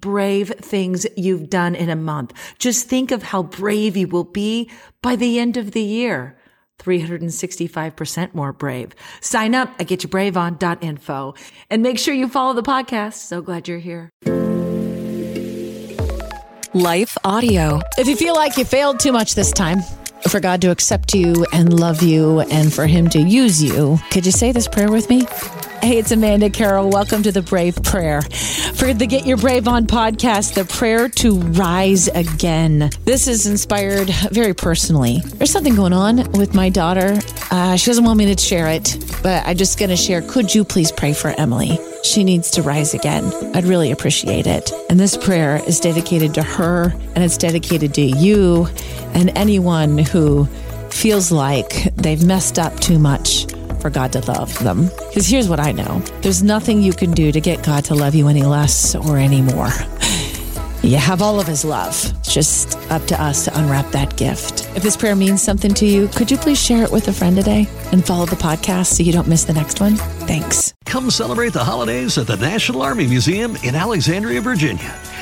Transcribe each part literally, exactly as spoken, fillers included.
brave things you've done in a month. Just think of how brave you will be by the end of the year. three hundred sixty-five percent more brave. Sign up at get your brave on dot info and make sure you follow the podcast. So glad you're here. Life Audio. If you feel like you failed too much this time, for God to accept you and love you and for him to use you, could you say this prayer with me? Hey, it's Amanda Carroll. Welcome to the Brave Prayer. For the Get Your Brave On podcast, the prayer to rise again. This is inspired very personally. There's something going on with my daughter. Uh, she doesn't want me to share it, but I'm just going to share. Could you please pray for Emily? She needs to rise again. I'd really appreciate it. And this prayer is dedicated to her, and it's dedicated to you and anyone who feels like they've messed up too much for God to love them. Because here's what I know. There's nothing you can do to get God to love you any less or any more. You have all of his love. It's just up to us to unwrap that gift. If this prayer means something to you, could you please share it with a friend today and follow the podcast so you don't miss the next one? Thanks. Come celebrate the holidays at the National Army Museum in Alexandria, Virginia.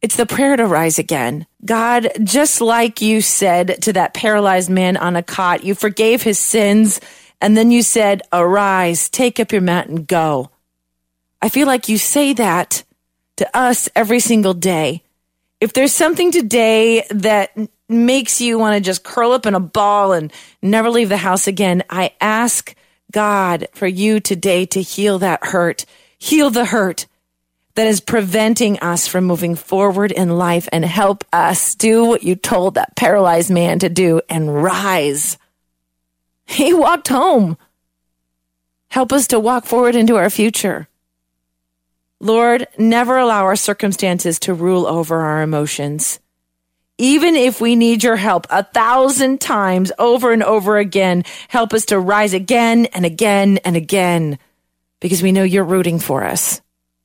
It's the prayer to rise again. God, just like you said to that paralyzed man on a cot, you forgave his sins, and then you said, arise, take up your mat and go. I feel like you say that to us every single day. If there's something today that makes you want to just curl up in a ball and never leave the house again, I ask God for you today to heal that hurt, heal the hurt that is preventing us from moving forward in life, and help us do what you told that paralyzed man to do and rise. He walked home. Help us to walk forward into our future. Lord, never allow our circumstances to rule over our emotions. Even if we need your help a thousand times over and over again, help us to rise again and again and again, because we know you're rooting for us.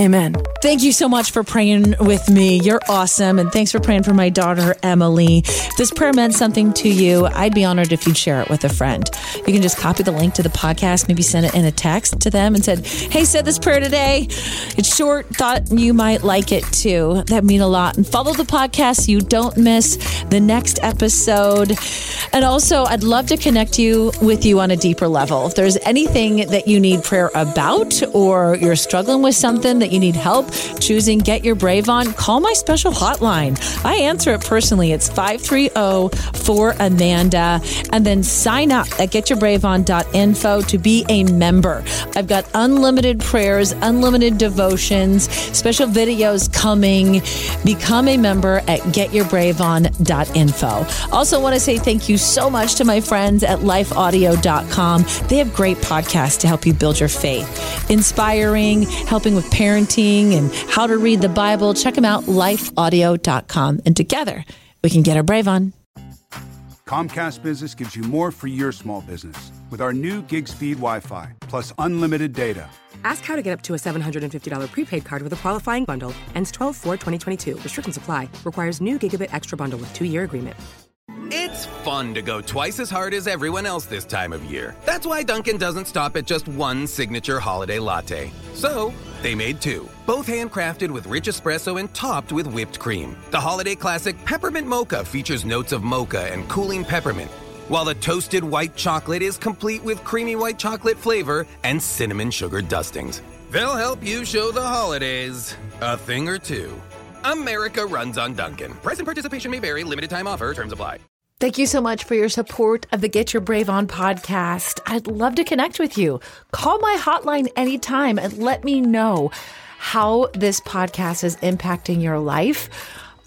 Amen. Thank you so much for praying with me. You're awesome. And thanks for praying for my daughter, Emily. If this prayer meant something to you, I'd be honored if you'd share it with a friend. You can just copy the link to the podcast, maybe send it in a text to them and said, hey, said this prayer today. It's short. Thought you might like it too. That'd mean a lot. And follow the podcast so you don't miss the next episode. And also, I'd love to connect you with you on a deeper level. If there's anything that you need prayer about or you're struggling with something that you need help choosing Get Your Brave On, call my special hotline. I answer it personally. It's five three zero, four, AMANDA. And then sign up at get your brave on dot info to be a member. I've got unlimited prayers, unlimited devotions, special videos coming. Become a member at get your brave on dot info. Also want to say thank you so much to my friends at life audio dot com. They have great podcasts to help you build your faith. Inspiring, helping with parents, parenting and how to read the Bible. Check them out, life audio dot com. And together, we can get our brave on. Comcast Business gives you more for your small business with our new gig speed Wi-Fi, plus unlimited data. Ask how to get up to a seven hundred fifty dollars prepaid card with a qualifying bundle. Ends twelve four twenty twenty-two. Restrictions apply. Requires new gigabit extra bundle with two-year agreement. It's fun to go twice as hard as everyone else this time of year. That's why Duncan doesn't stop at just one signature holiday latte. So they made two, both handcrafted with rich espresso and topped with whipped cream. The holiday classic Peppermint Mocha features notes of mocha and cooling peppermint, while the toasted white chocolate is complete with creamy white chocolate flavor and cinnamon sugar dustings. They'll help you show the holidays a thing or two. America runs on Duncan. Price and participation may vary. Limited time offer. Terms apply. Thank you so much for your support of the Get Your Brave On podcast. I'd love to connect with you. Call my hotline anytime and let me know how this podcast is impacting your life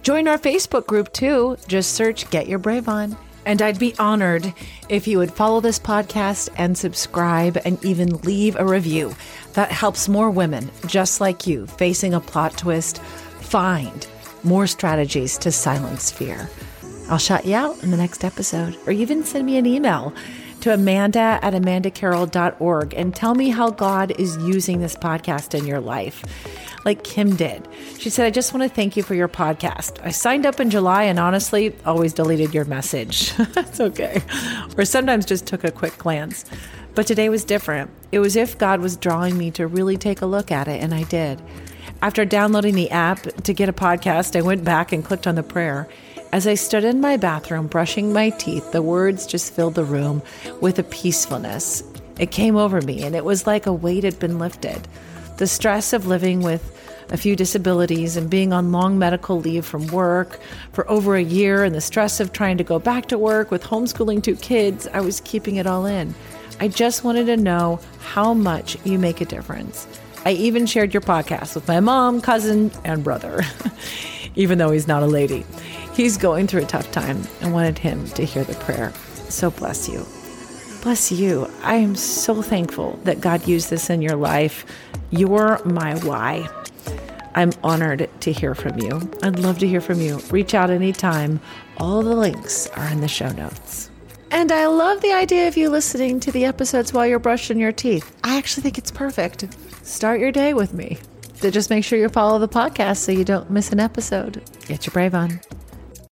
Join our Facebook group, too. Just search Get Your Brave On. And I'd be honored if you would follow this podcast and subscribe and even leave a review. That helps more women just like you facing a plot twist find more strategies to silence fear. I'll shout you out in the next episode, or even send me an email to Amanda at Amanda Carroll dot org and tell me how God is using this podcast in your life. Like Kim did. She said, I just want to thank you for your podcast. I signed up in July and honestly always deleted your message. That's okay. Or sometimes just took a quick glance. But today was different. It was if God was drawing me to really take a look at it, and I did. After downloading the app to get a podcast, I went back and clicked on the prayer. As I stood in my bathroom brushing my teeth, the words just filled the room with a peacefulness. It came over me, and it was like a weight had been lifted. The stress of living with a few disabilities and being on long medical leave from work for over a year, and the stress of trying to go back to work with homeschooling two kids, I was keeping it all in. I just wanted to know how much you make a difference. I even shared your podcast with my mom, cousin, and brother, even though he's not a lady. He's going through a tough time and wanted him to hear the prayer. So bless you. Bless you. I am so thankful that God used this in your life. You're my why. I'm honored to hear from you. I'd love to hear from you. Reach out anytime. All the links are in the show notes. And I love the idea of you listening to the episodes while you're brushing your teeth. I actually think it's perfect. Start your day with me. So just make sure you follow the podcast so you don't miss an episode. Get your brave on.